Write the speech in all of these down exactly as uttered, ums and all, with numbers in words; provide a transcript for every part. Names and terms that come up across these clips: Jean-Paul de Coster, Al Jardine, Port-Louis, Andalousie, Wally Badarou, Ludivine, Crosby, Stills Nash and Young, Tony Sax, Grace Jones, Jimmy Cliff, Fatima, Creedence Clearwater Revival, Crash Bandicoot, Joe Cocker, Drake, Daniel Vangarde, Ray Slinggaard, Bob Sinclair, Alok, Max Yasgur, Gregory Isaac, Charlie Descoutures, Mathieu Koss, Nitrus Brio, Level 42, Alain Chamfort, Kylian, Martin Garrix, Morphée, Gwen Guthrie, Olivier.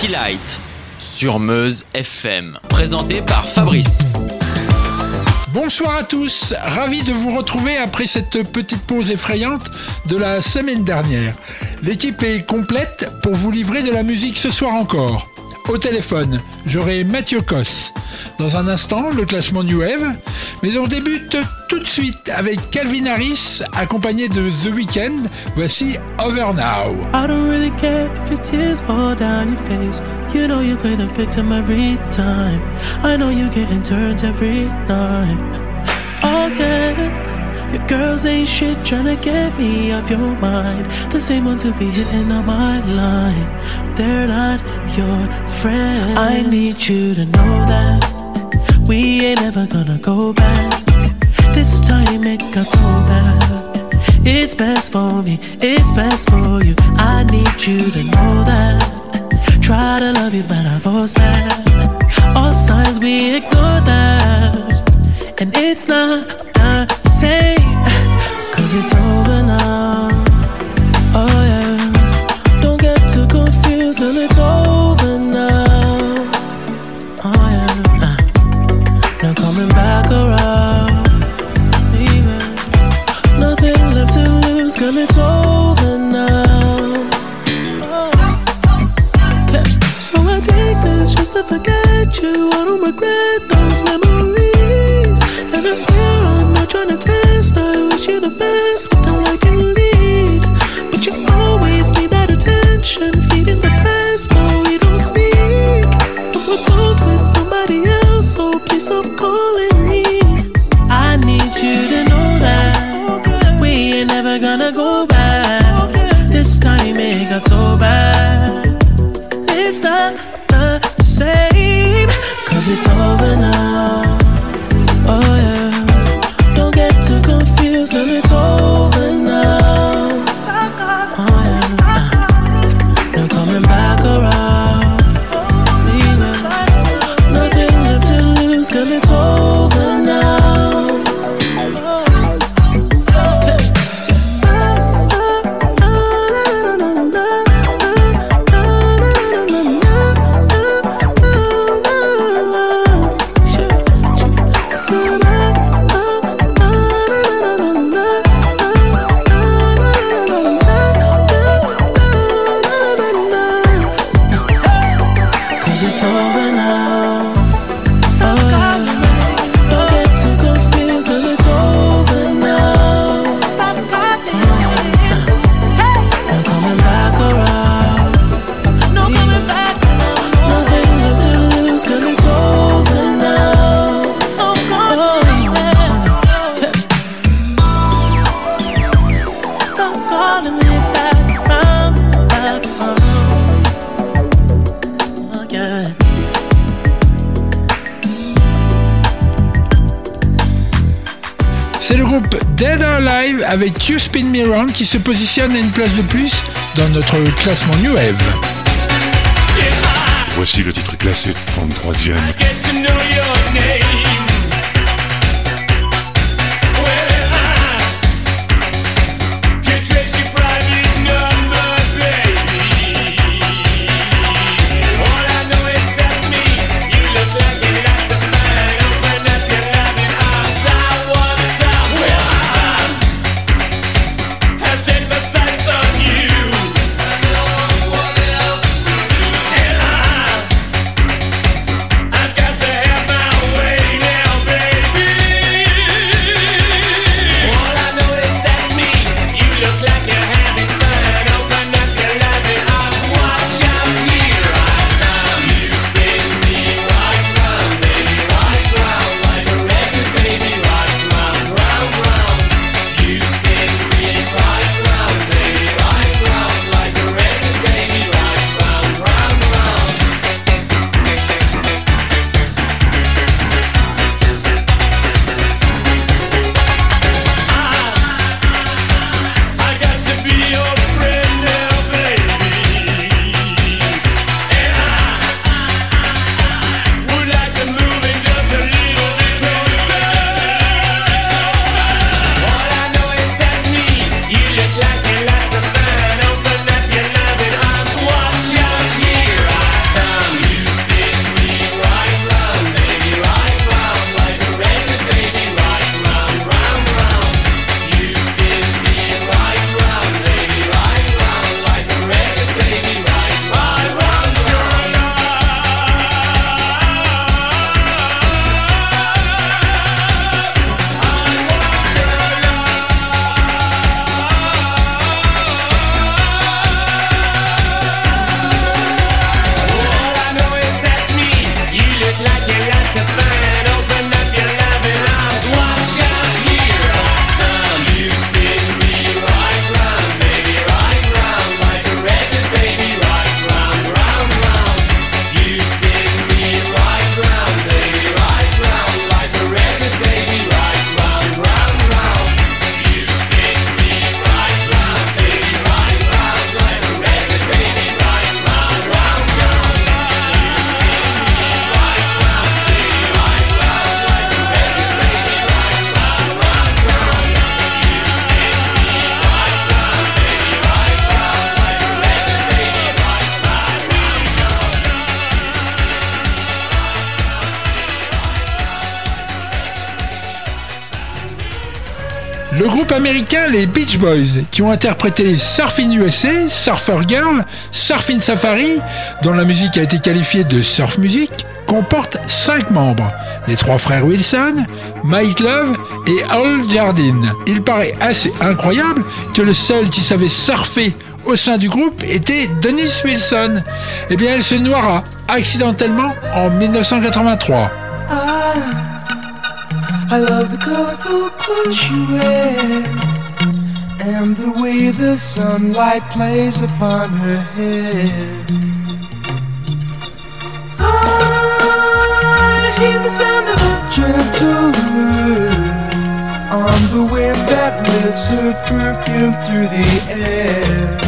City Light sur Meuse F M, présenté par Fabrice. Bonsoir à tous, ravi de vous retrouver après cette petite pause effrayante de la semaine dernière. L'équipe est complète pour vous livrer de la musique ce soir encore. Au téléphone, j'aurai Mathieu Koss. Dans un instant, le classement New Wave. Mais on débute tout de suite avec Calvin Harris, accompagné de The Weeknd. Voici Over Now. I don't really care if your tears fall down your face. You know you play the victim every time. I know you get in turns every night. Okay. Your girls ain't shit tryna get me off your mind. The same ones who be hitting on my line. They're not your friends. I need you to know that we ain't ever gonna go back. This time it got so bad. It's best for me, it's best for you. I need you to know that. Try to love you but I forced that. All signs we ignore that. And it's not not cause it's over now, oh yeah. Don't get too confused, girl, it's over now, oh yeah. uh, Now coming back around, baby. Nothing left to lose, girl, it's over now, oh yeah. So I take this just to forget you. I don't regret those memories. And I swear I'm not trying to take. I wish you the best with all I can lead. But you always need that attention. Feeding the past while we don't speak. But we're both with somebody else, so please stop calling me. I need you to know that we ain't never gonna go back. This time it got so bad. It's not the same. Cause it's over now, oh yeah. So it's over now, oh yeah. No coming back around, baby. Nothing left to lose, cause it's over now. Avec You Spin Me Round qui se positionne à une place de plus dans notre classement New Wave. Voici le titre classé trente-troisième. le groupe américain les Beach Boys, qui ont interprété Surfin' U S A, Surfer Girl, Surfin' Safari, dont la musique a été qualifiée de surf music, comporte cinq membres, les trois frères Wilson, Mike Love et Al Jardine. Il paraît assez incroyable que le seul qui savait surfer au sein du groupe était Dennis Wilson. Eh bien, elle se noiera accidentellement en dix-neuf cent quatre-vingt-trois. Ah, I love the colorful clothes you wear and the way the sunlight plays upon her hair. I hear the sound of a gentle wind on the wind that lifts her perfume through the air.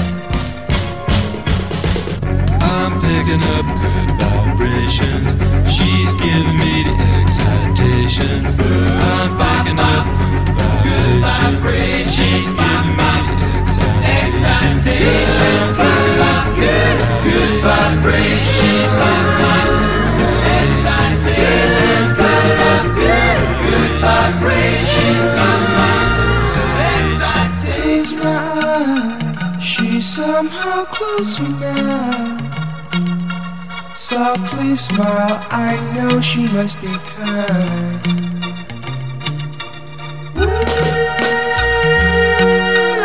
I'm picking up good vibrations. She's giving me the excitations. I'm picking up good vibrations. She's giving me the excitations. I'm picking up good, good vibrations. Excitations. Picking up good, good vibrations. Excitations. Close my eyes. She's somehow closer now. Softly smile, I know she must be kind. When I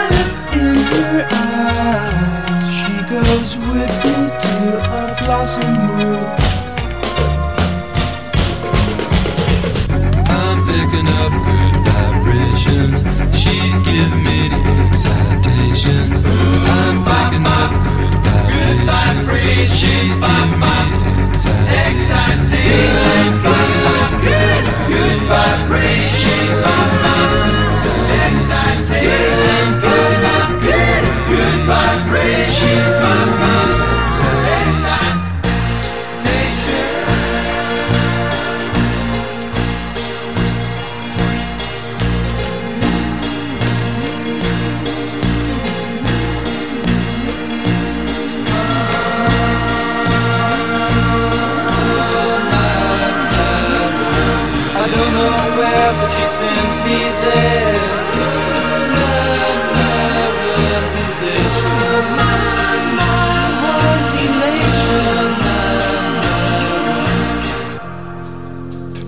look in her eyes, she goes with me to a blossom world. I'm picking up good vibrations. She's giving me the excitations. I'm picking up good good vibrations by my excitation. Good, good vibrations by my excitation. Good, good vibrations by my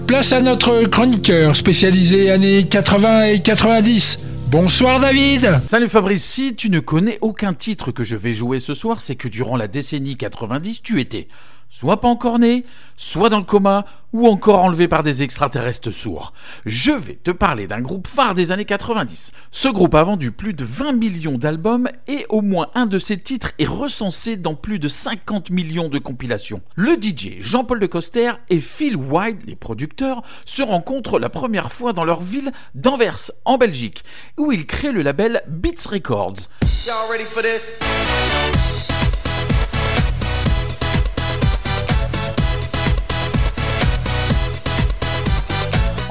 Place à notre chroniqueur spécialisé années quatre-vingts et quatre-vingt-dix. Bonsoir David. Salut Fabrice, si tu ne connais aucun titre que je vais jouer ce soir, c'est que durant la décennie quatre-vingt-dix, tu étais soit pas encore né, soit dans le coma, ou encore enlevé par des extraterrestres sourds. Je vais te parler d'un groupe phare des années quatre-vingt-dix. Ce groupe a vendu plus de vingt millions d'albums et au moins un de ses titres est recensé dans plus de cinquante millions de compilations. Le D J Jean-Paul de Coster et Phil White, les producteurs, se rencontrent la première fois dans leur ville d'Anvers, en Belgique, où ils créent le label Beats Records. Y'all ready for this?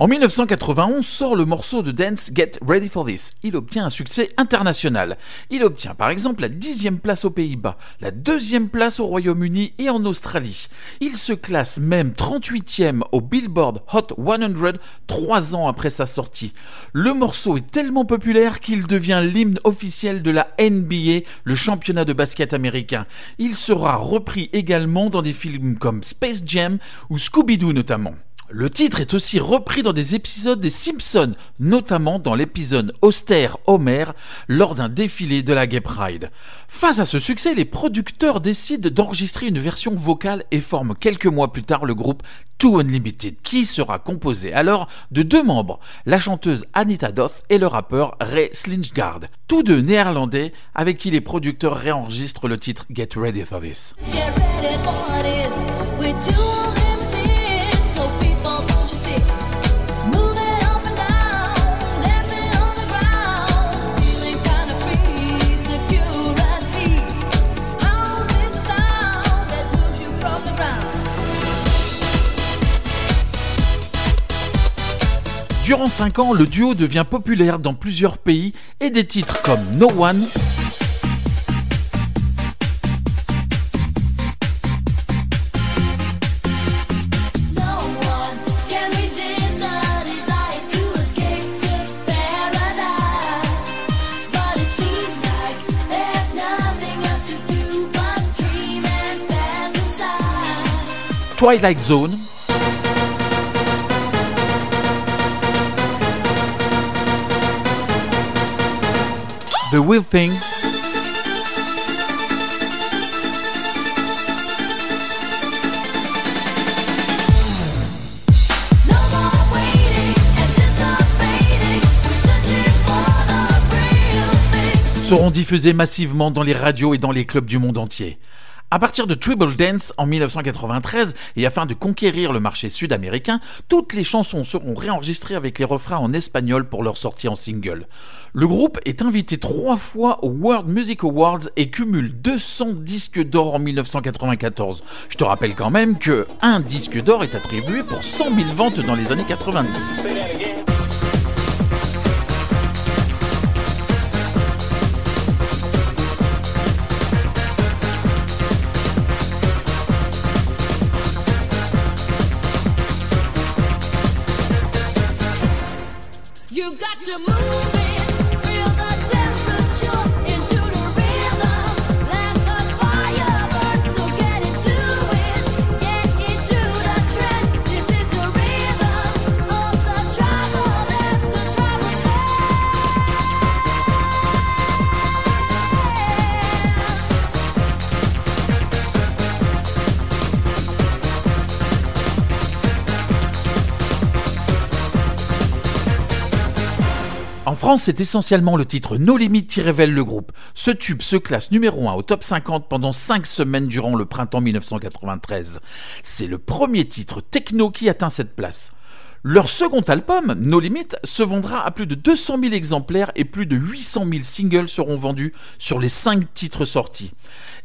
En dix-neuf cent quatre-vingt-onze sort le morceau de dance Get Ready For This. Il obtient un succès international. Il obtient par exemple la dixième place aux Pays-Bas, la deuxième place au Royaume-Uni et en Australie. Il se classe même trente-huitième au Billboard Hot cent, trois ans après sa sortie. Le morceau est tellement populaire qu'il devient l'hymne officiel de la N B A, le championnat de basket américain. Il sera repris également dans des films comme Space Jam ou Scooby-Doo notamment. Le titre est aussi repris dans des épisodes des Simpsons, notamment dans l'épisode austère Homer lors d'un défilé de la Gay Pride. Face à ce succès, les producteurs décident d'enregistrer une version vocale et forment quelques mois plus tard le groupe Two Unlimited, qui sera composé alors de deux membres, la chanteuse Anita Doth et le rappeur Ray Slinggaard, tous deux néerlandais avec qui les producteurs réenregistrent le titre Get Ready For This. Get ready for this with two... Durant cinq ans, le duo devient populaire dans plusieurs pays et des titres comme No One, Twilight Zone. The Weird Thing. Seront diffusés massivement dans les radios et dans les clubs du monde entier. À partir de Tribal Dance en dix-neuf cent quatre-vingt-treize, et afin de conquérir le marché sud-américain, toutes les chansons seront réenregistrées avec les refrains en espagnol pour leur sortie en single. Le groupe est invité trois fois aux World Music Awards et cumule deux cents disques d'or en dix-neuf cent quatre-vingt-quatorze. Je te rappelle quand même que un disque d'or est attribué pour cent mille ventes dans les années quatre-vingt-dix. En France, c'est essentiellement le titre No Limit qui révèle le groupe. Ce tube se classe numéro un au top cinquante pendant cinq semaines durant le printemps dix-neuf cent quatre-vingt-treize. C'est le premier titre techno qui atteint cette place. Leur second album, No Limit, se vendra à plus de deux cent mille exemplaires et plus de huit cent mille singles seront vendus sur les cinq titres sortis.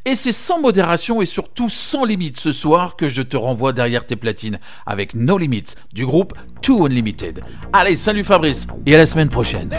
Et c'est sans modération et surtout sans limite ce soir que je te renvoie derrière tes platines avec No Limit du groupe Two Unlimited. Allez, salut Fabrice et à la semaine prochaine.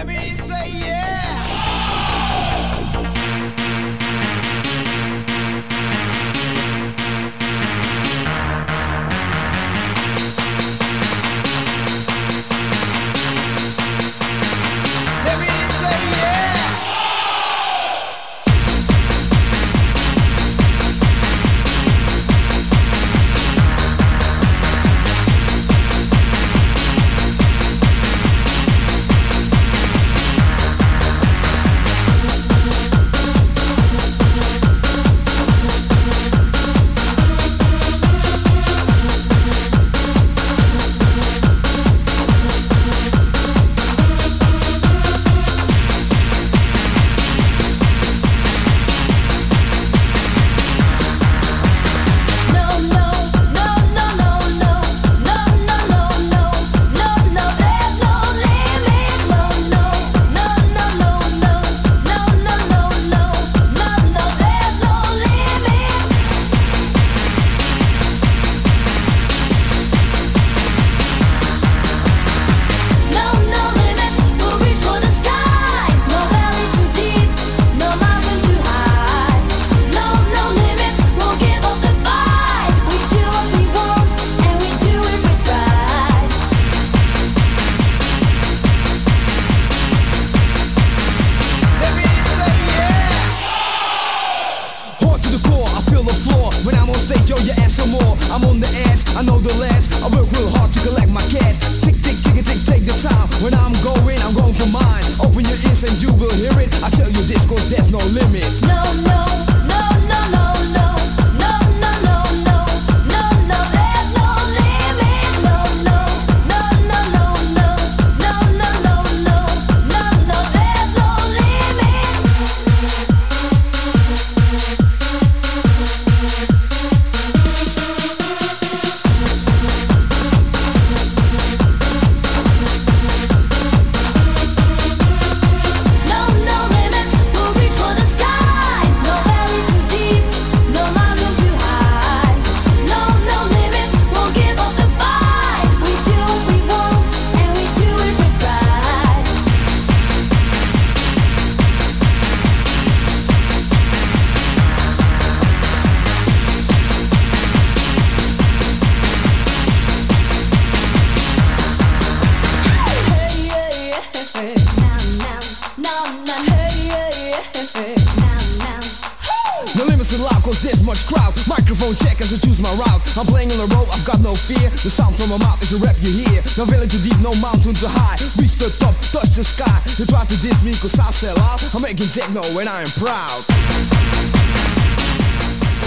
Listen loud, cause there's much crowd. Microphone check as I choose my route. I'm playing on the road, I've got no fear. The sound from my mouth is a rap you hear. No valley too deep, no mountain too high. Reach the top, touch the sky. You try to diss me cause I sell out. I'm making techno and I am proud.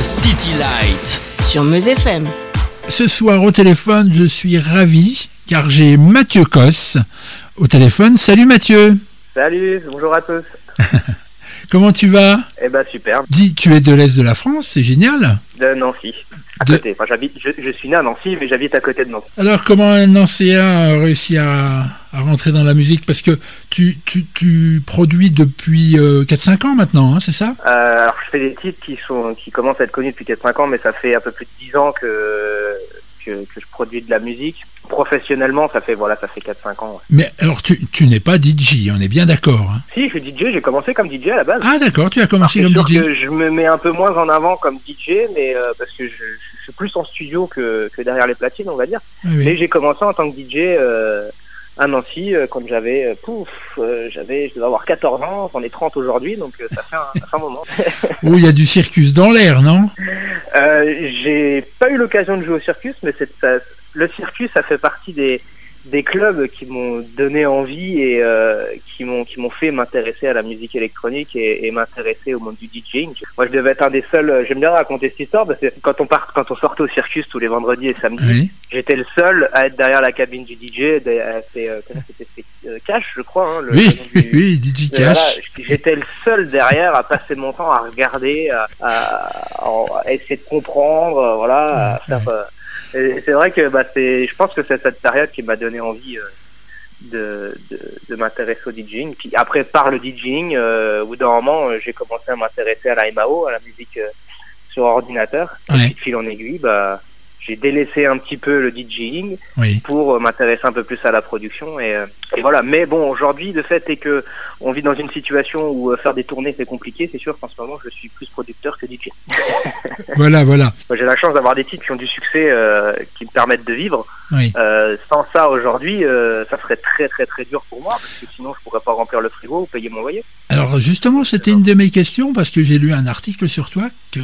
City Light sur Meuse F M. Ce soir au téléphone, je suis ravi car j'ai Mathieu Koss au téléphone. Salut Mathieu. Salut, bonjour à tous. Comment tu vas? Eh ben super. Dis, tu es de l'Est de la France, c'est génial. De Nancy, à de... côté. Enfin, j'habite, je, je suis né à Nancy, mais j'habite à côté de Nancy. Alors, comment un Nancéen a réussi à, à rentrer dans la musique? Parce que tu, tu, tu produis depuis euh, quatre cinq ans maintenant, hein, c'est ça? euh, Alors, je fais des titres qui, sont, qui commencent à être connus depuis quatre cinq ans, mais ça fait un peu plus de dix ans que... Que, que je produis de la musique. Professionnellement, ça fait, voilà, ça fait quatre cinq ans. Ouais. Mais alors, tu, tu n'es pas D J, on est bien d'accord, hein. Si, je suis D J, j'ai commencé comme D J à la base. Ah d'accord, tu as commencé alors, comme D J. Que je me mets un peu moins en avant comme D J, mais euh, parce que je, je suis plus en studio que, que derrière les platines, on va dire. Ah, oui. Mais j'ai commencé en tant que D J euh, à Nancy, euh, quand j'avais, euh, pouf, euh, j'avais, je devais avoir quatorze ans, j'en ai trente aujourd'hui, donc euh, ça, fait un, ça fait un moment. Oh, il y a du circus dans l'air, non? Euh, j'ai pas eu l'occasion de jouer au circus, mais c'est, ça, le circus, ça fait partie des, des clubs qui m'ont donné envie et euh, qui m'ont qui m'ont fait m'intéresser à la musique électronique et, et m'intéresser au monde du DJing. Moi, je devais être un des seuls. J'aime bien raconter cette histoire parce que quand on part, quand on sortait au circus tous les vendredis et samedis, oui. J'étais le seul à être derrière la cabine du D J. Des, des, euh, c'était euh, Cash, je crois. Hein, le, oui, le du, oui, D J Cash. Voilà, j'étais le seul derrière à passer mon temps à regarder, à, à, à essayer de comprendre, voilà, à faire. Oui. Euh, Et c'est vrai que bah, c'est, je pense que c'est cette période qui m'a donné envie euh, de, de, de m'intéresser au DJing. Puis après, par le DJing, euh, au bout d'un moment, j'ai commencé à m'intéresser à la M A O, à la musique euh, sur ordinateur. Ouais. Et puis, de fil en aiguille, bah, j'ai délaissé un petit peu le DJing, oui, pour euh, m'intéresser un peu plus à la production. Et, euh, et voilà. Mais bon, aujourd'hui, le fait est que on vit dans une situation où euh, faire des tournées, c'est compliqué. C'est sûr qu'en ce moment, je suis plus producteur que D J. Voilà, voilà. Moi, j'ai la chance d'avoir des titres qui ont du succès, euh, qui me permettent de vivre. Oui. Euh, sans ça, aujourd'hui, euh, ça serait très, très, très dur pour moi, parce que sinon, je pourrais pas remplir le frigo ou payer mon loyer. Alors, justement, c'était une de mes questions, parce que j'ai lu un article sur toi, que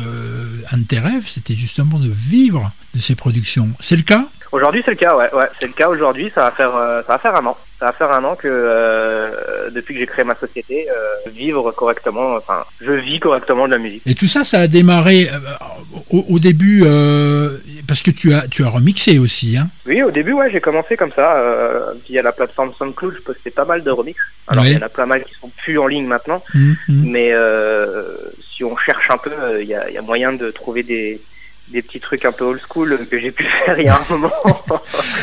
un de tes rêves, c'était justement de vivre de ces productions. C'est le cas ? Aujourd'hui, c'est le cas, ouais, ouais, c'est le cas aujourd'hui. Ça va faire, euh, ça va faire un an. Ça va faire un an que euh, depuis que j'ai créé ma société, euh, vivre correctement. Enfin, je vis correctement de la musique. Et tout ça, ça a démarré euh, au, au début euh, parce que tu as, tu as remixé aussi, hein ? Oui, au début, ouais, j'ai commencé comme ça euh, via la plateforme SoundCloud. Je postais pas mal de remix. Alors, ouais. Il y en a pas mal qui sont plus en ligne maintenant, mmh, mmh. mais euh, si on cherche un peu, il y a, y a moyen de trouver des des petits trucs un peu old school que j'ai pu faire il y a un moment.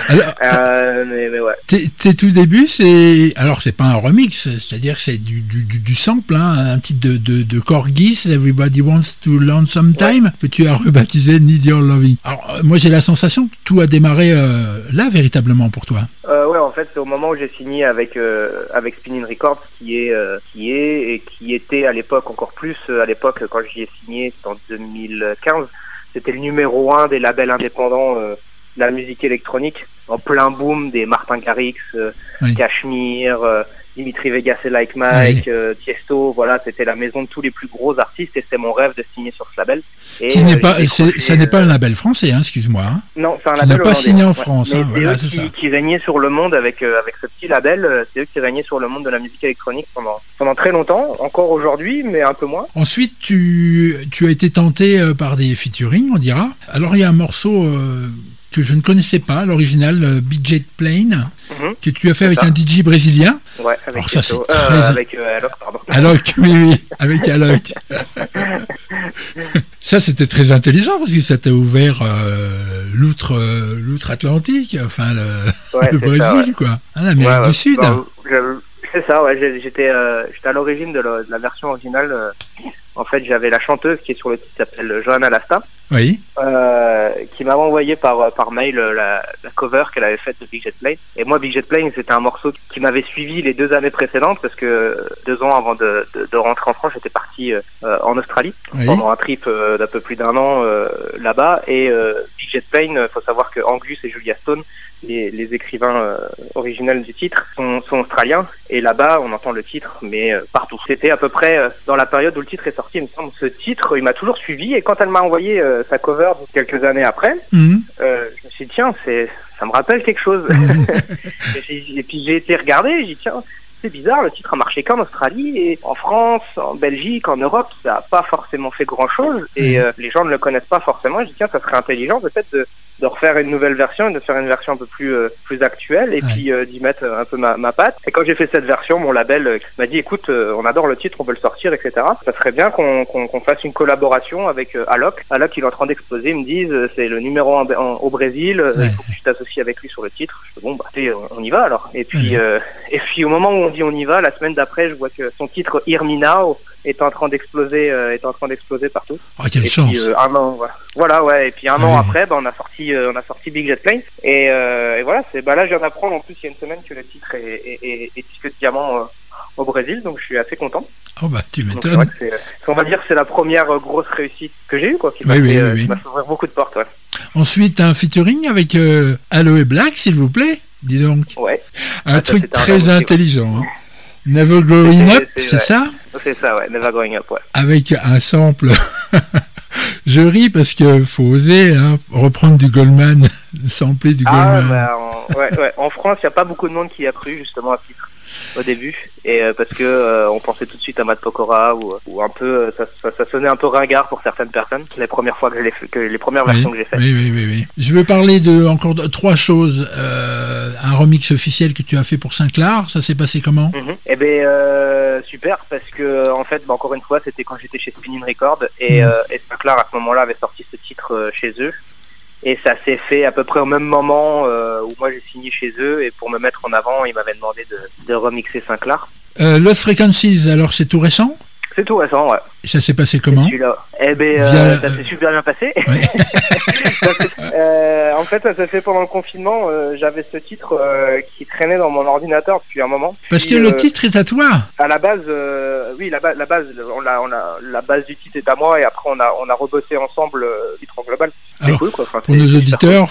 Alors, euh, mais, mais ouais. T'es, t'es tout début, c'est... Alors, c'est pas un remix, c'est-à-dire que c'est du, du, du sample, hein, un titre de, de, de Corgis, Everybody Wants to Learn Sometime, ouais, que tu as rebaptisé Need Your Loving. Alors, moi, j'ai la sensation que tout a démarré euh, là, véritablement, pour toi. Euh, ouais, en fait, c'est au moment où j'ai signé avec, euh, avec Spinnin' Records, qui est, euh, qui est, et qui était à l'époque, encore plus, à l'époque, quand j'y ai signé, en deux mille quinze, c'était le numéro un des labels indépendants euh, de la musique électronique, en plein boom des Martin Garrix, euh, oui. Cashmere, euh, Dimitri Vegas et Like Mike, oui. euh, Tiesto, voilà, c'était la maison de tous les plus gros artistes et c'était mon rêve de signer sur ce label. Et, ce n'est pas, euh, c'est, ça n'est pas un label français, hein, excuse-moi. Hein. Non, c'est un label hollandais. Pas signé en France, ouais. Hein, voilà, c'est ça. Qui régnaient sur le monde avec euh, avec ce petit label, euh, c'est eux qui régnaient sur le monde de la musique électronique pendant pendant très longtemps, encore aujourd'hui, mais un peu moins. Ensuite, tu tu as été tenté euh, par des featuring, on dira. Alors il y a un morceau euh, que je ne connaissais pas, l'original euh, B J Plane, mm-hmm, que tu as fait c'est avec ça. Un D J brésilien. Ouais, avec alors ça, c'est euh, très... avec euh, Alok, pardon. Alok, oui, oui, avec Alok. Ça, c'était très intelligent parce que ça t'a ouvert euh, l'outre, euh, l'outre-Atlantique, enfin le, ouais, le Brésil, ça, ouais, quoi, hein, l'Amérique, ouais, du ouais. Sud. Bon, je... C'est ça, ouais, j'étais, euh, j'étais à l'origine de, le, de la version originale. Euh, en fait, j'avais la chanteuse qui est sur le titre, qui s'appelle Johanna Lasta, oui, euh, qui m'avait envoyé par par mail la, la cover qu'elle avait faite de Big Jet Plane. Et moi, Big Jet Plane, c'était un morceau qui m'avait suivi les deux années précédentes parce que deux ans avant de, de, de rentrer en France, j'étais parti euh, en Australie, oui, pendant un trip euh, d'un peu plus d'un an euh, là-bas. Et euh, Big Jet Plane. Il faut savoir que Angus et Julia Stone, les, les écrivains euh, originels du titre, sont, sont australiens. Et là-bas, on entend le titre, mais euh, partout. C'était à peu près euh, dans la période où le titre est sorti, il me semble. Ce titre, il m'a toujours suivi. Et quand elle m'a envoyé euh, sa cover quelques années après, mmh. euh, je me suis dit, tiens, c'est, ça me rappelle quelque chose. et, et puis j'ai été regarder, j'ai dit, tiens... C'est bizarre, le titre a marché qu'en Australie et en France, en Belgique, en Europe, ça n'a pas forcément fait grand-chose et euh, les gens ne le connaissent pas forcément. Je dis tiens, ça serait intelligent peut-être de, de refaire une nouvelle version et de faire une version un peu plus euh, plus actuelle et ouais. puis euh, d'y mettre un peu ma, ma patte. Et quand j'ai fait cette version, mon label euh, m'a dit écoute, euh, on adore le titre, on veut le sortir, et cetera. Ça serait bien qu'on qu'on, qu'on fasse une collaboration avec euh, Alok. Alok, il est en train d'exploser, ils me disent euh, c'est le numéro un au Brésil, euh, ouais. il faut que tu t'associes avec lui sur le titre. Je dis bon, bah on y va alors. Et puis euh, et puis au moment où on dit on y va, la semaine d'après je vois que son titre Hear Me Now est en train d'exploser euh, est en train d'exploser partout. Ah oh, quelle et chance. Puis, euh, un an voilà. voilà ouais et puis un oui. an après bah, on a sorti euh, on a sorti Big Jet Plane et, euh, et voilà c'est bah là je viens d'apprendre en plus il y a une semaine que le titre est, est, est, est disque de diamant euh, au Brésil donc je suis assez content. Oh bah tu m'étonnes. Donc, c'est vrai que c'est, on va dire que c'est la première grosse réussite que j'ai eue quoi qui m'a oui, fait, oui, oui. ouvert beaucoup de portes. Ouais. Ensuite un featuring avec euh, Aloe Blacc s'il vous plaît. Dis donc. Ouais. Un ça, truc très un intelligent. Hein. Never Growing c'est, Up, c'est, c'est, c'est ça C'est ça, ouais. Never Growing Up, ouais. Avec un sample. Je ris parce que faut oser hein, reprendre du Goldman, sampler du ah, Goldman. Bah, en, ouais, ouais. En France, il n'y a pas beaucoup de monde qui a cru justement à ce titre au début, et euh, parce que euh, on pensait tout de suite à Matt Pokora ou, ou un peu ça, ça, ça sonnait un peu ringard pour certaines personnes les premières fois que j'ai fait, que les premières oui, versions que j'ai faites. Oui, oui, oui, oui. Je veux parler de encore de, trois choses. Euh, un remix officiel que tu as fait pour Sinclair, ça s'est passé comment? Mm-hmm. Eh ben euh, super parce que en fait bah, encore une fois c'était quand j'étais chez Spinnin' Records et, mm. euh, et Sinclair à ce moment-là avait sorti ce titre euh, chez eux. Et ça s'est fait à peu près au même moment euh, où moi j'ai signé chez eux et pour me mettre en avant, ils m'avaient demandé de, de remixer Sinclair. Euh, Lost Frequencies, alors c'est tout récent ? C'est tout récent, ouais. Et ça s'est passé comment ? Eh ben, euh, Via... ça s'est super bien passé. Ouais. euh, en fait, ça s'est fait pendant le confinement. Euh, j'avais ce titre euh, qui traînait dans mon ordinateur depuis un moment. Puis, Parce que euh, le titre est à toi. À la base, euh, oui, la, ba- la base, on a, on a, la base du titre est à moi et après on a, on a rebossé ensemble euh, le titre en global. C'est Alors, cool, quoi. Enfin, pour nos auditeurs, cool.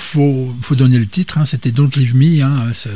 faut, faut donner le titre. Hein. C'était Don't Leave Me. Hein, ce...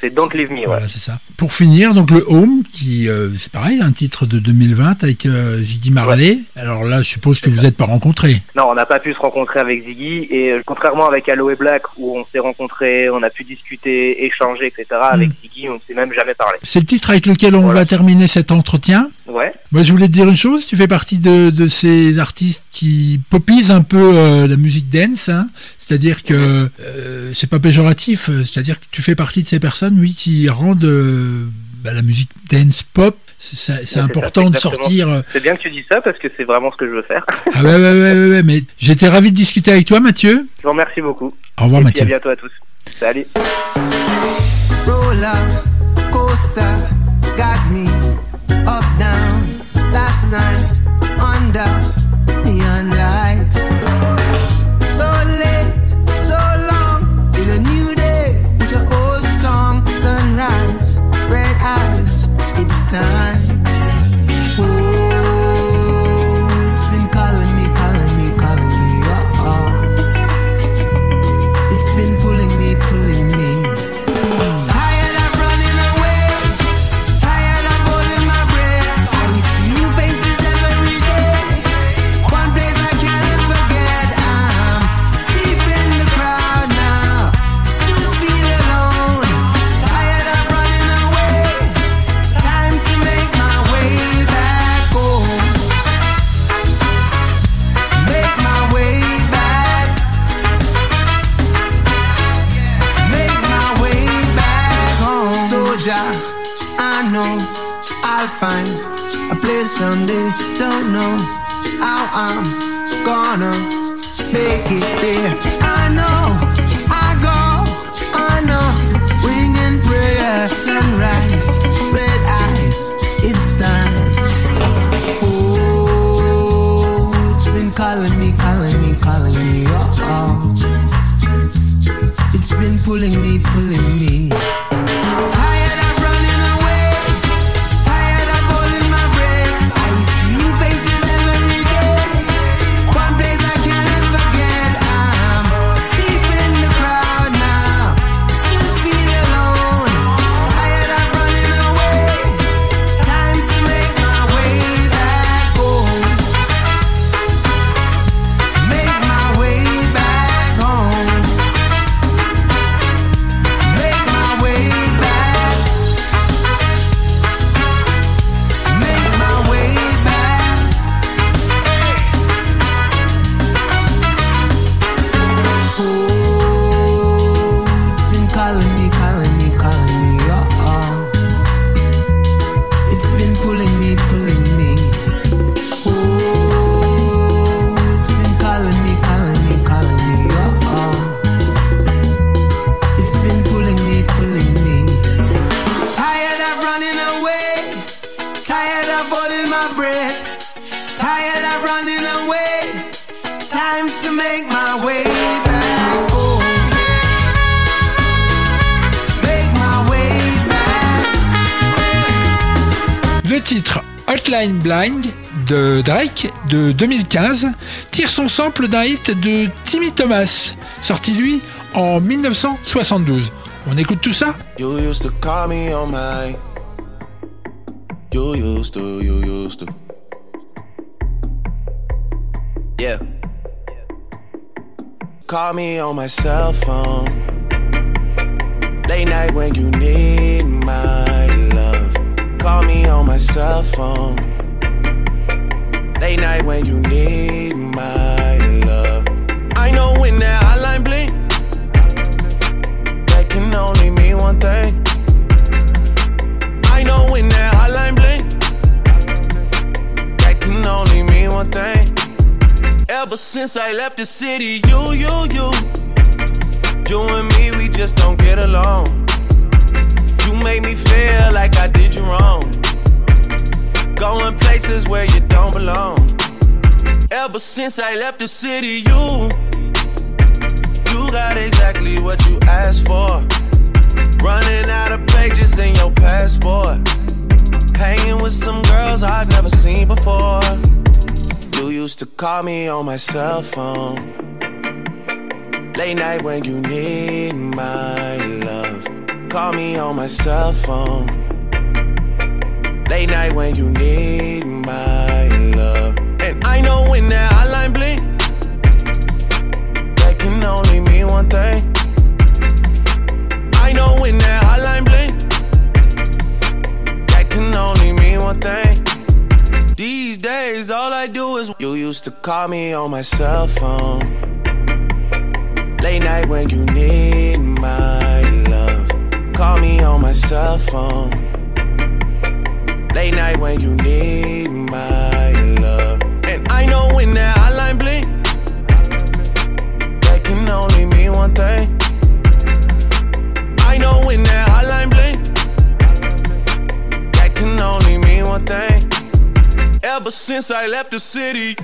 C'est Don't Leave Me. Voilà, ouais. c'est ça. Pour finir, donc le Home, qui euh, c'est pareil, un titre de deux mille vingt avec euh, Ziggy Marley. Ouais. Alors là, je suppose que vous n'êtes pas rencontrés. Non, on n'a pas pu se rencontrer avec Ziggy et euh, contrairement avec Aloe Blacc où on s'est rencontrés, on a pu discuter, échanger, et cetera. Mm. Avec Ziggy, on ne s'est même jamais parlé. C'est le titre avec lequel on voilà. va terminer cet entretien. Ouais. Moi, je voulais te dire une chose. Tu fais partie de, de ces artistes qui popisent un peu euh, la musique dance, hein. C'est-à-dire que euh, c'est pas péjoratif. C'est-à-dire que tu fais partie de ces personnes, oui, qui rendent euh, bah, la musique dance pop. C'est, ça, c'est ouais, important c'est ça, c'est de sortir. C'est bien que tu dis ça parce que c'est vraiment ce que je veux faire. Ah ouais, ouais, ouais, ouais, ouais, mais j'étais ravi de discuter avec toi, Mathieu. Je vous remercie beaucoup. Au revoir, Et Mathieu. Puis à bientôt à tous. Salut. Roller, coaster, got me up down last night under neon lights. So late, so long, till a new day with an old song, sunrise, red eyes, it's time. Find a place someday, don't know how I'm gonna make it there. I know, I go on a wing and prayer, sunrise, red eyes, it's time. Oh, it's been calling me, calling me, calling me, oh, oh. It's been pulling me, pulling me. holding my breath, tired of running away, time to make my way back home. Make my way back. Le titre Hotline Bling de Drake de deux mille quinze tire son sample d'un hit de Timmy Thomas, sorti lui en dix-neuf cent soixante-douze. On écoute tout ça. You used to call me on my. You used to, you used to. Yeah. Call me on my cell phone. Late night when you need my love. Call me on my cell phone. Late night when you need my love. I know when that hotline blink, that can only mean one thing. I know when that hotline blink, that can only mean one thing. Ever since I left the city, you, you, you, you and me, we just don't get along. You made me feel like I did you wrong. Going places where you don't belong. Ever since I left the city, you You got exactly what you asked for. Running out of pages in your passport. Hanging with some girls I've never seen before. You used to call me on my cell phone. Late night when you need my love. Call me on my cell phone. Late night when you need my love. And I know when that hotline blink, that can only mean one thing. I know when that hotline blink, that can only mean one thing. These days all I do is. You used to call me on my cell phone. Late night when you need my love. Call me on my cell phone. Late night when you need my love. And I know when that hotline blink, that can only mean one thing. I know when that hotline blink, that can only mean one thing. Ever since I left the city.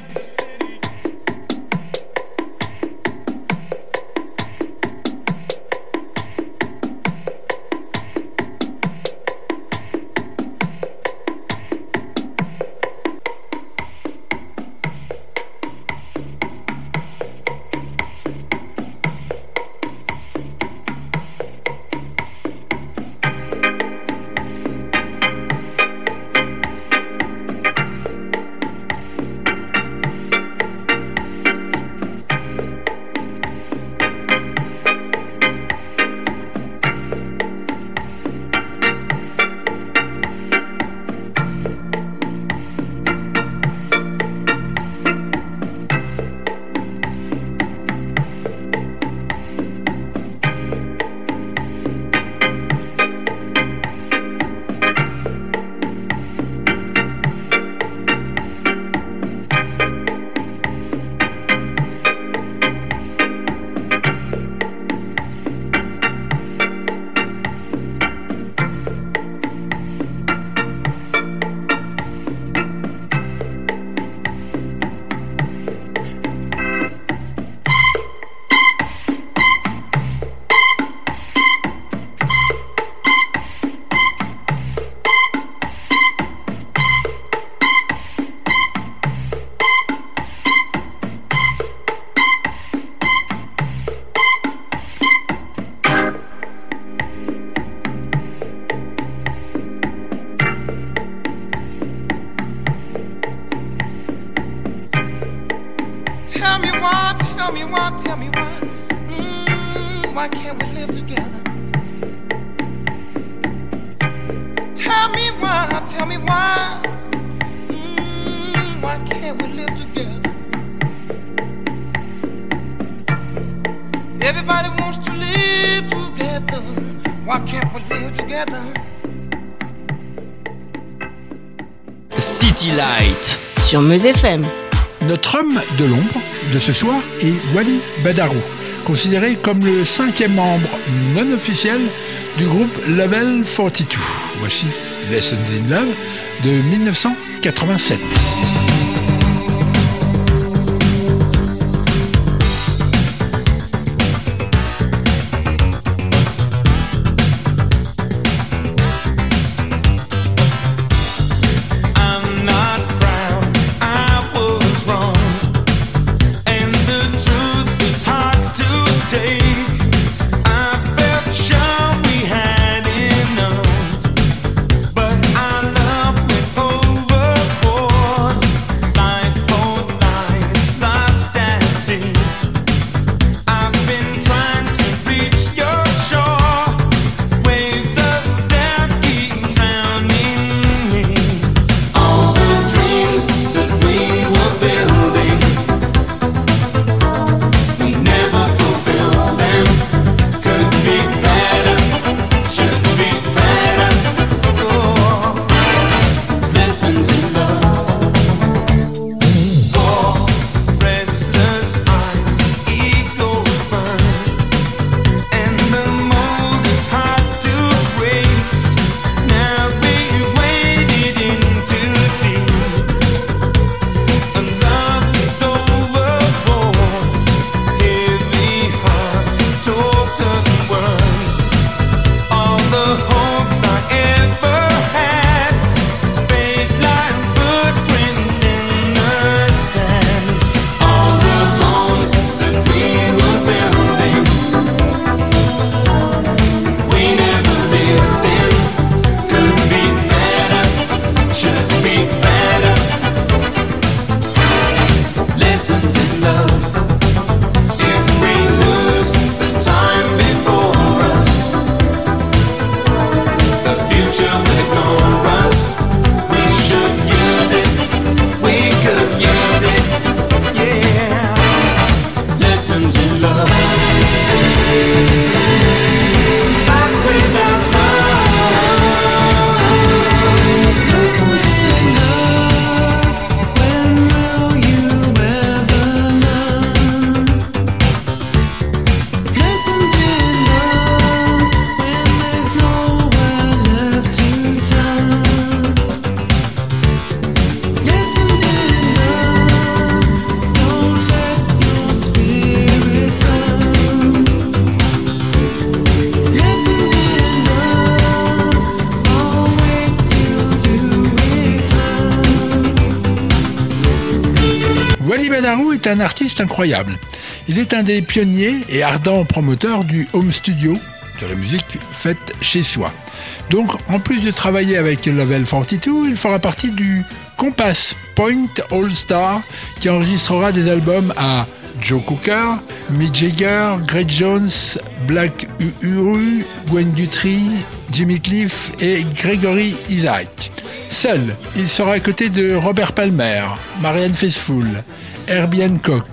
Sur Meuse F M. Notre homme de l'ombre de ce soir est Wally Badarou, considéré comme le cinquième membre non officiel du groupe Level quarante-deux. Voici Lessons in Love de mille neuf cent quatre-vingt-sept. Wally Badarou est un artiste incroyable. Il est un des pionniers et ardent promoteur du home studio, de la musique faite chez soi. Donc, en plus de travailler avec Level quarante-deux, il fera partie du Compass Point All-Star qui enregistrera des albums à Joe Cocker, Mick Jagger, Greg Jones, Black Uhuru, Gwen Guthrie, Jimmy Cliff et Gregory Isaac. Seul, il sera à côté de Robert Palmer, Marianne Faithfull, Herbie Hancock,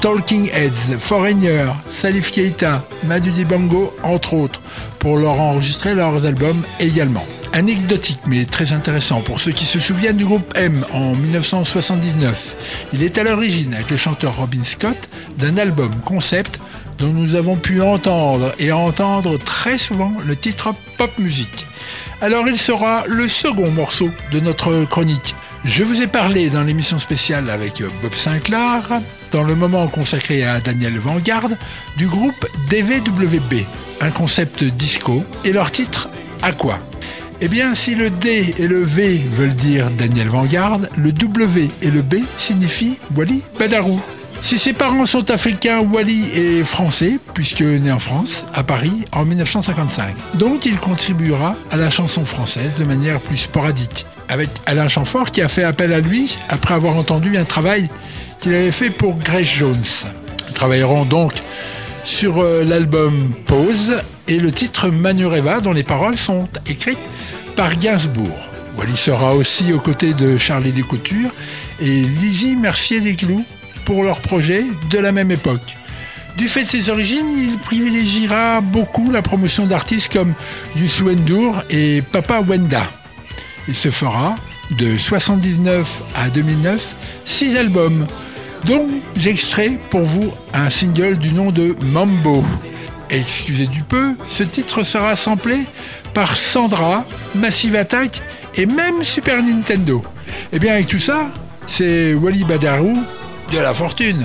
Talking Heads, Foreigner, Salif Keita, Manu Dibango, entre autres, pour leur enregistrer leurs albums également. Anecdotique mais très intéressant pour ceux qui se souviennent du groupe M en mille neuf cent soixante-dix-neuf. Il est à l'origine, avec le chanteur Robin Scott, d'un album concept dont nous avons pu entendre et entendre très souvent le titre Pop Music. Alors il sera le second morceau de notre chronique. Je vous ai parlé dans l'émission spéciale avec Bob Sinclair, dans le moment consacré à Daniel Vangarde, du groupe D V W B, un concept disco, et leur titre à quoi ? Eh bien, si le D et le V veulent dire Daniel Vangarde, le W et le B signifient Wally Badarou. Si ses parents sont africains, Wally est français, puisque né en France, à Paris, en mille neuf cent cinquante-cinq. Donc il contribuera à la chanson française de manière plus sporadique, avec Alain Chamfort qui a fait appel à lui après avoir entendu un travail qu'il avait fait pour Grace Jones. Ils travailleront donc sur l'album Pause et le titre Manureva, dont les paroles sont écrites par Gainsbourg. Wally sera aussi aux côtés de Charlie Descoutures et Lizzie Mercier-Desclous pour leur projet de la même époque. Du fait de ses origines, il privilégiera beaucoup la promotion d'artistes comme Youssou N'Dour et Papa Wemba. Il se fera, de soixante-dix-neuf à deux mille neuf, six albums, dont j'extrais pour vous un single du nom de Mambo. Excusez du peu, ce titre sera samplé par Sandra, Massive Attack et même Super Nintendo. Et bien avec tout ça, c'est Wally Badarou de la fortune.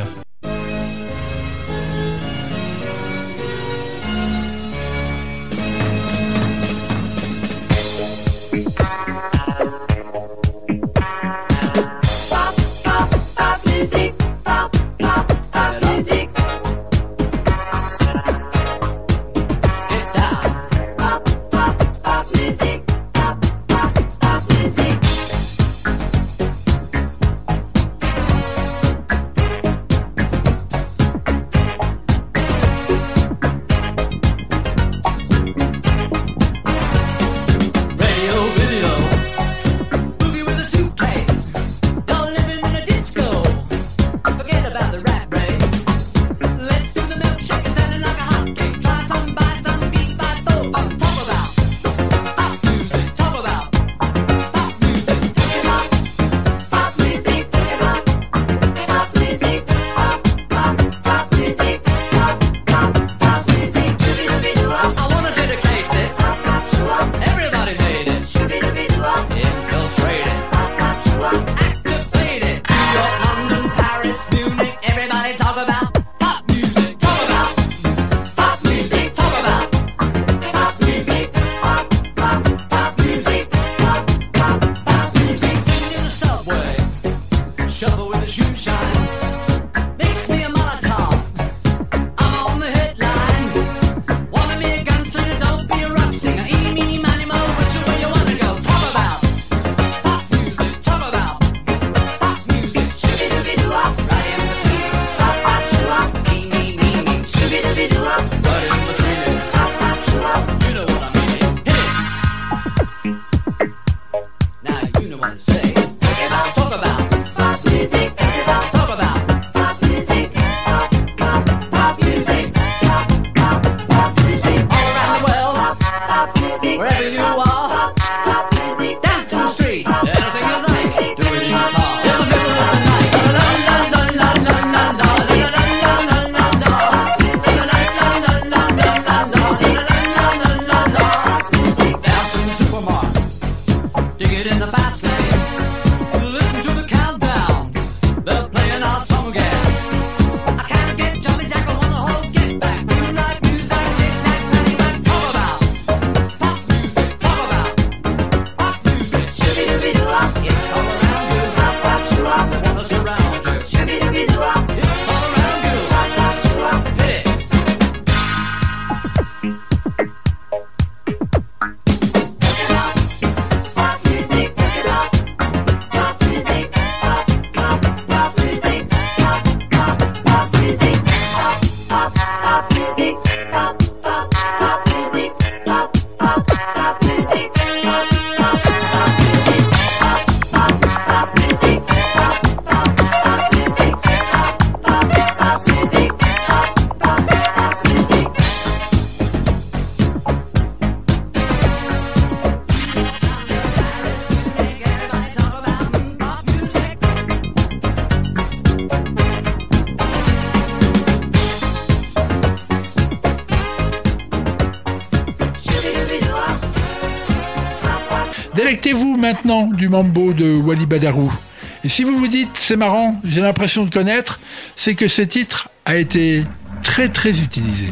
Délectez-vous maintenant du mambo de Wally Badarou. Et si vous vous dites, c'est marrant, j'ai l'impression de connaître, c'est que ce titre a été très très utilisé.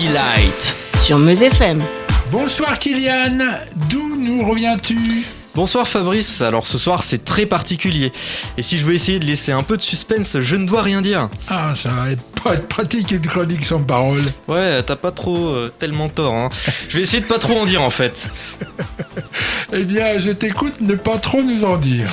City Light sur Meuse F M. Bonsoir Kylian, d'où nous reviens-tu ? Bonsoir Fabrice, alors ce soir c'est très particulier et si je veux essayer de laisser un peu de suspense, je ne dois rien dire. Ah, ça va être pas être pratique une chronique sans parole. Ouais, t'as pas trop euh, tellement tort, hein. Je vais essayer de pas trop en dire en fait. Eh bien, je t'écoute ne pas trop nous en dire.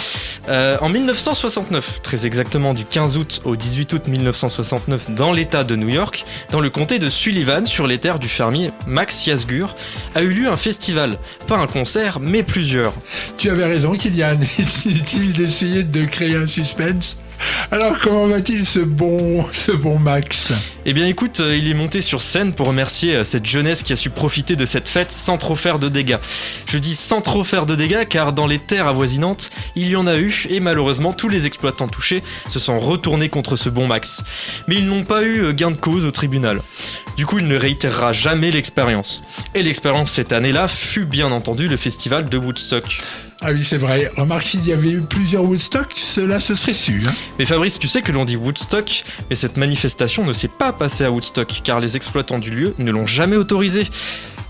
Euh, en dix-neuf cent soixante-neuf, très exactement du quinze août au dix-huit août dix-neuf cent soixante-neuf, dans l'état de New York, dans le comté de Sullivan, sur les terres du fermier Max Yasgur, a eu lieu un festival, pas un concert, mais plusieurs. Tu avais raison, Kylian. Inutile d'essayer de créer un suspense. Alors, comment va-t-il ce bon, ce bon Max ? Eh bien, écoute, il est monté sur scène pour remercier cette jeunesse qui a su profiter de cette fête sans trop faire de dégâts. Je dis sans trop faire de dégâts car dans les terres avoisinantes, il y en a eu et malheureusement, tous les exploitants touchés se sont retournés contre ce bon Max. Mais ils n'ont pas eu gain de cause au tribunal. Du coup, il ne réitérera jamais l'expérience. Et l'expérience cette année-là fut bien entendu le festival de Woodstock. Ah oui, c'est vrai. Remarque, s'il y avait eu plusieurs Woodstock, cela se serait su. Hein. Mais Fabrice, tu sais que l'on dit Woodstock, mais cette manifestation ne s'est pas passée à Woodstock, car les exploitants du lieu ne l'ont jamais autorisée.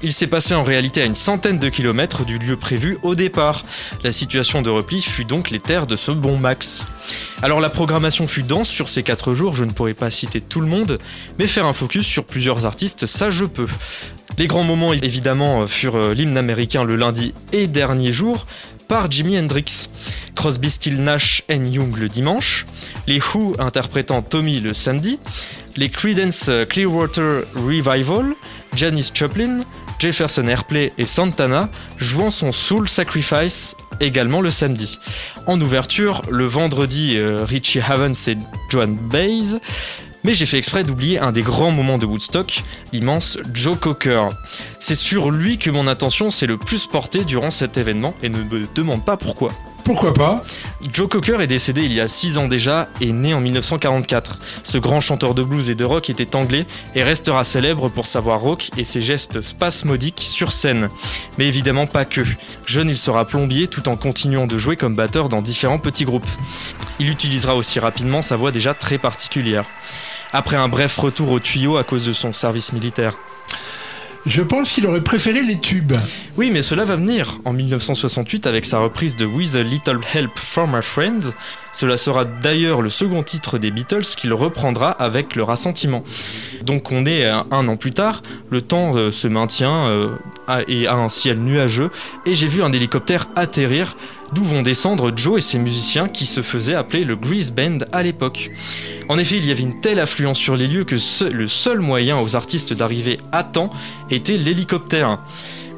Il s'est passé en réalité à une centaine de kilomètres du lieu prévu au départ. La situation de repli fut donc les terres de ce bon Max. Alors la programmation fut dense sur ces quatre jours, je ne pourrais pas citer tout le monde, mais faire un focus sur plusieurs artistes, ça je peux. Les grands moments évidemment furent l'hymne américain le lundi et dernier jour, par Jimi Hendrix, Crosby, Stills, Nash and Young le dimanche, les Who interprétant Tommy le samedi, les Creedence Clearwater Revival, Janis Joplin, Jefferson Airplay et Santana jouant son Soul Sacrifice également le samedi. En ouverture, le vendredi, Richie Havens et Joan Baez. Mais j'ai fait exprès d'oublier un des grands moments de Woodstock, l'immense Joe Cocker. C'est sur lui que mon attention s'est le plus portée durant cet événement et ne me demande pas pourquoi. Pourquoi pas ? Joe Cocker est décédé il y a six ans déjà et né en dix-neuf cent quarante-quatre. Ce grand chanteur de blues et de rock était anglais et restera célèbre pour sa voix rock et ses gestes spasmodiques sur scène. Mais évidemment pas que. Jeune, il sera plombier tout en continuant de jouer comme batteur dans différents petits groupes. Il utilisera aussi rapidement sa voix déjà très particulière. Après un bref retour au tuyau à cause de son service militaire. Je pense qu'il aurait préféré les tubes. Oui, mais cela va venir. En dix-neuf cent soixante-huit, avec sa reprise de With a Little Help from My Friends, cela sera d'ailleurs le second titre des Beatles qu'il reprendra avec le Rassentiment. Donc on est un an plus tard, le temps euh, se maintient euh, à, et à un ciel nuageux, et j'ai vu un hélicoptère atterrir, d'où vont descendre Joe et ses musiciens qui se faisaient appeler le Grease Band à l'époque. En effet, il y avait une telle affluence sur les lieux que ce, le seul moyen aux artistes d'arriver à temps était l'hélicoptère.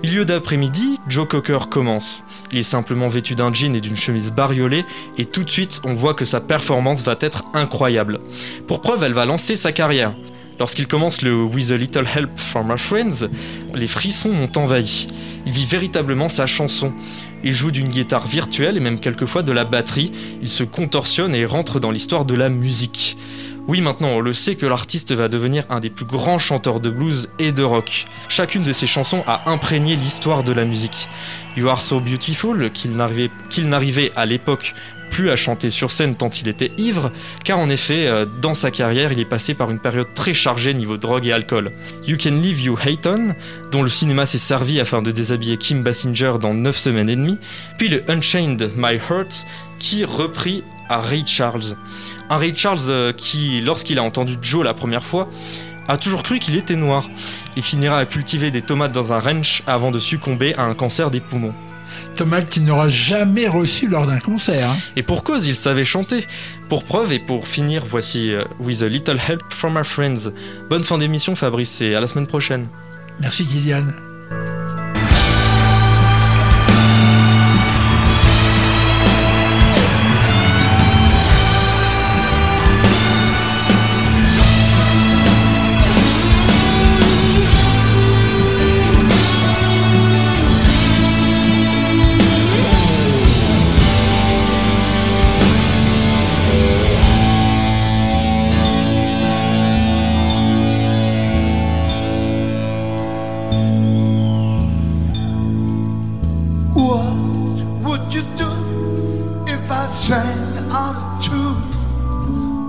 Milieu d'après-midi, Joe Cocker commence. Il est simplement vêtu d'un jean et d'une chemise bariolée, et tout de suite, on voit que sa performance va être incroyable. Pour preuve, elle va lancer sa carrière. Lorsqu'il commence le With a Little Help from My Friends, les frissons m'ont envahi. Il vit véritablement sa chanson. Il joue d'une guitare virtuelle et même quelquefois de la batterie. Il se contorsionne et rentre dans l'histoire de la musique. Oui, maintenant, on le sait que l'artiste va devenir un des plus grands chanteurs de blues et de rock. Chacune de ses chansons a imprégné l'histoire de la musique. You Are So Beautiful, qu'il n'arrivait, qu'il n'arrivait à l'époque plus à chanter sur scène tant il était ivre, car en effet, dans sa carrière, il est passé par une période très chargée niveau drogue et alcool. You Can Leave You Hate On, dont le cinéma s'est servi afin de déshabiller Kim Basinger dans neuf semaines et demie, puis le Unchained My Heart, qui reprit à Ray Charles. Un Ray Charles qui, lorsqu'il a entendu Joe la première fois, a toujours cru qu'il était noir. Il finira à cultiver des tomates dans un ranch avant de succomber à un cancer des poumons. Tomates qu'il n'aura jamais reçues lors d'un concert. Hein. Et pour cause, il savait chanter. Pour preuve et pour finir, voici uh, With a Little Help from Our Friends. Bonne fin d'émission Fabrice et à la semaine prochaine. Merci Kylian.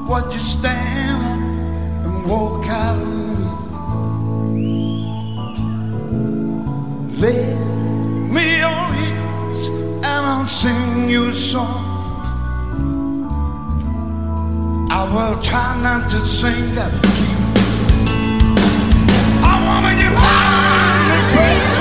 Would you stand and walk out? Lay me on ears and I'll sing you a song. I will try not to sing that key. I wanna get my friend.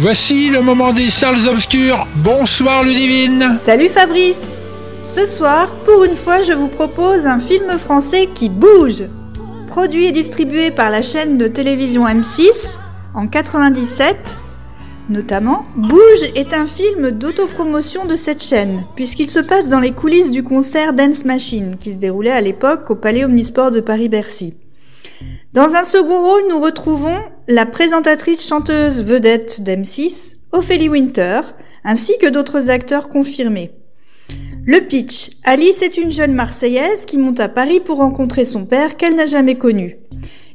Voici le moment des salles obscures. Bonsoir Ludivine. Salut Fabrice. Ce soir, pour une fois, je vous propose un film français qui bouge. Produit et distribué par la chaîne de télévision M six en quatre-vingt-dix-sept, notamment, Bouge est un film d'autopromotion de cette chaîne, puisqu'il se passe dans les coulisses du concert Dance Machine qui se déroulait à l'époque au Palais Omnisports de Paris-Bercy. Dans un second rôle, nous retrouvons la présentatrice chanteuse vedette d'M six, Ophélie Winter, ainsi que d'autres acteurs confirmés. Le pitch. Alice est une jeune Marseillaise qui monte à Paris pour rencontrer son père qu'elle n'a jamais connu.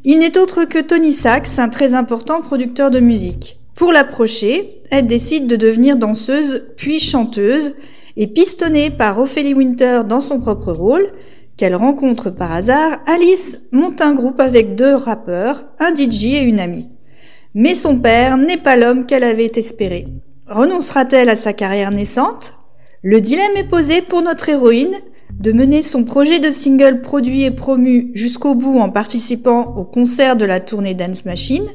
Il n'est autre que Tony Sax, un très important producteur de musique. Pour l'approcher, elle décide de devenir danseuse puis chanteuse et pistonnée par Ophélie Winter dans son propre rôle, qu'elle rencontre par hasard, Alice monte un groupe avec deux rappeurs, un D J et une amie. Mais son père n'est pas l'homme qu'elle avait espéré. Renoncera-t-elle à sa carrière naissante ? Le dilemme est posé pour notre héroïne de mener son projet de single produit et promu jusqu'au bout en participant au concert de la tournée Dance Machine,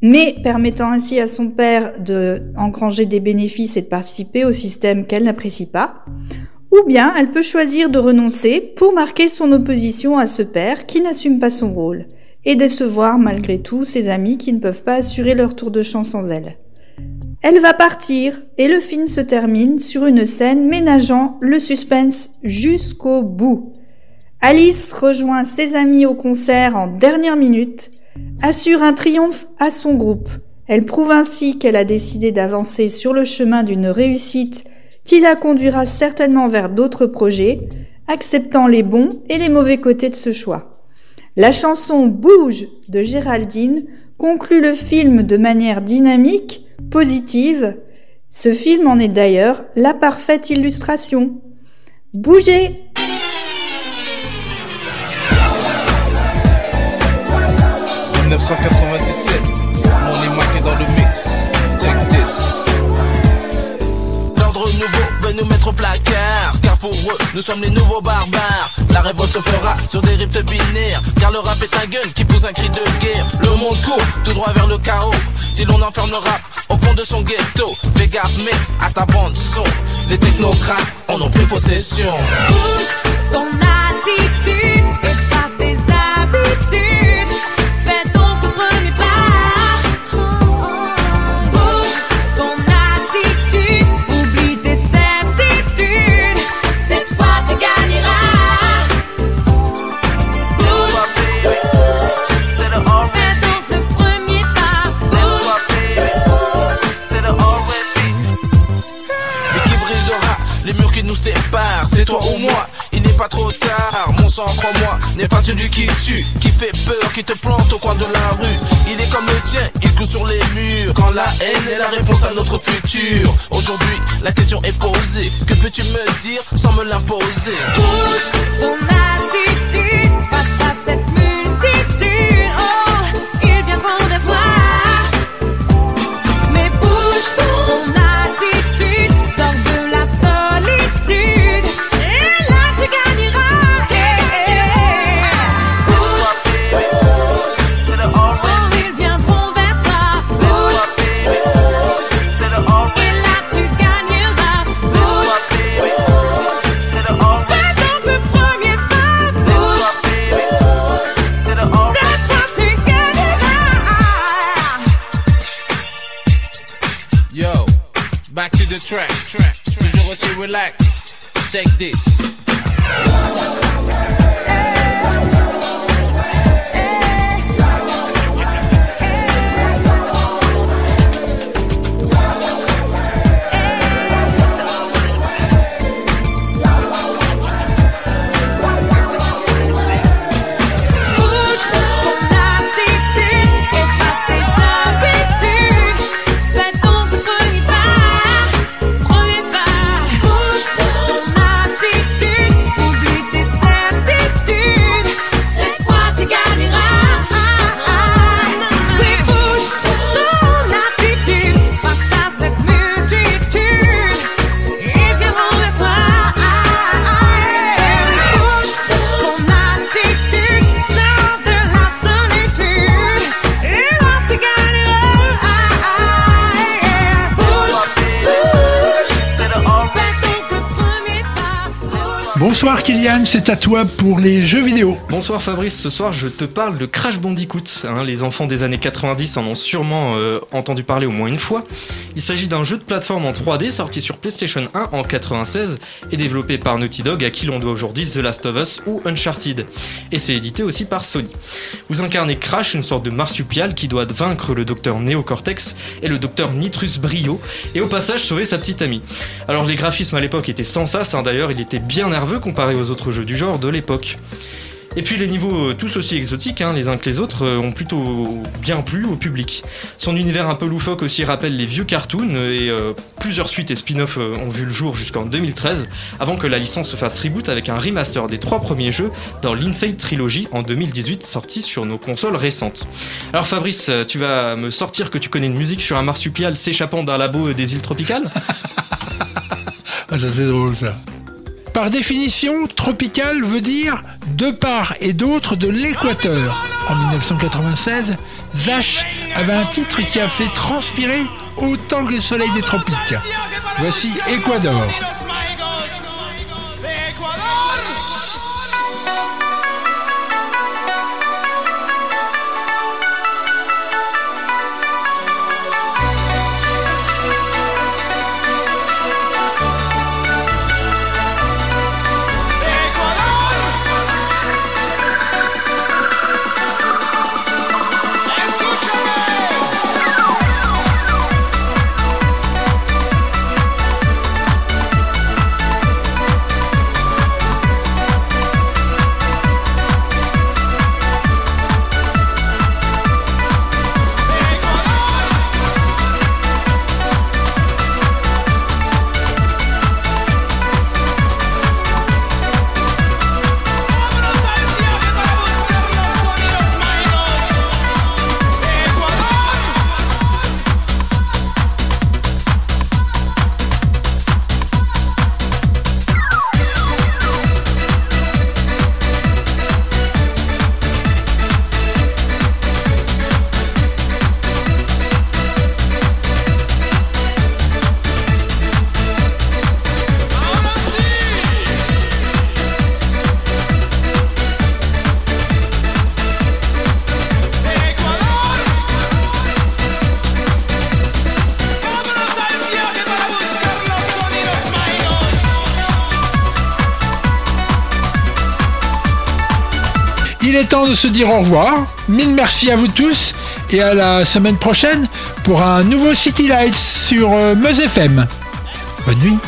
mais permettant ainsi à son père de engranger des bénéfices et de participer au système qu'elle n'apprécie pas. Ou bien elle peut choisir de renoncer pour marquer son opposition à ce père qui n'assume pas son rôle et décevoir malgré tout ses amis qui ne peuvent pas assurer leur tour de chant sans elle. Elle va partir et le film se termine sur une scène ménageant le suspense jusqu'au bout. Alice rejoint ses amis au concert en dernière minute, assure un triomphe à son groupe. Elle prouve ainsi qu'elle a décidé d'avancer sur le chemin d'une réussite qui la conduira certainement vers d'autres projets, acceptant les bons et les mauvais côtés de ce choix. La chanson « Bouge » de Géraldine conclut le film de manière dynamique, positive. Ce film en est d'ailleurs la parfaite illustration. Bougez ! dix-neuf cent quatre-vingt-dix-sept, on est marqué dans le mix. Check this. Nouveau, veut nous mettre au placard, car pour eux, nous sommes les nouveaux barbares. La révolte se fera sur des rips binaires, car le rap est un gun qui pousse un cri de guerre. Le monde court tout droit vers le chaos. Si l'on enferme le rap au fond de son ghetto, fais gaffe mais à ta bande son, les technocrates en ont pris possession. Bouge ton attitude, efface tes habitudes, fais ton premier pas. Bouge ton attitude, oublie tes certitudes, cette fois tu gagneras. Bouge, bouge, fais donc le premier pas. Bouge. Et qui brisera les murs qui nous séparent, c'est toi ou moi? Pas trop tard, mon sang, crois-moi, n'est pas celui qui tue, qui fait peur, qui te plante au coin de la rue. Il est comme le tien, il coule sur les murs, quand la haine est la réponse à notre futur. Aujourd'hui, la question est posée, que peux-tu me dire sans me l'imposer? Bouge ton attitude, face à cette multitude, oh, il viendront vers toi. Mais bouge ton attitude, sors de la solitude. Track, track, track. Toujours aussi relax. Check this. Bonsoir Kylian, c'est à toi pour les jeux vidéo. Bonsoir Fabrice, ce soir je te parle de Crash Bandicoot. Hein, les enfants des années quatre-vingt-dix en ont sûrement euh, entendu parler au moins une fois. Il s'agit d'un jeu de plateforme en trois D sorti sur PlayStation un en quatre-vingt-seize et développé par Naughty Dog, à qui l'on doit aujourd'hui The Last of Us ou Uncharted. Et c'est édité aussi par Sony. Vous incarnez Crash, une sorte de marsupial qui doit vaincre le docteur Néocortex et le docteur Nitrus Brio, et au passage sauver sa petite amie. Alors les graphismes à l'époque étaient sans sas, hein, d'ailleurs il était bien nerveux comparé aux autres jeux du genre de l'époque. Et puis les niveaux, tous aussi exotiques, hein, les uns que les autres, ont plutôt bien plu au public. Son univers un peu loufoque aussi rappelle les vieux cartoons, et euh, plusieurs suites et spin-offs ont vu le jour jusqu'en deux mille treize, avant que la licence se fasse reboot avec un remaster des trois premiers jeux dans l'Inside Trilogy en deux mille dix-huit, sorti sur nos consoles récentes. Alors Fabrice, tu vas me sortir que tu connais une musique sur un marsupial s'échappant d'un labo des îles tropicales ? Ah, ça c'est drôle ça. Par définition, tropical veut dire de part et d'autre de l'équateur. En dix-neuf cent quatre-vingt-seize, Zach avait un titre qui a fait transpirer autant que le soleil des tropiques. Voici Équador. est temps de se dire au revoir. Mille merci à vous tous et à la semaine prochaine pour un nouveau City Lights sur Meuse F M. Bonne nuit.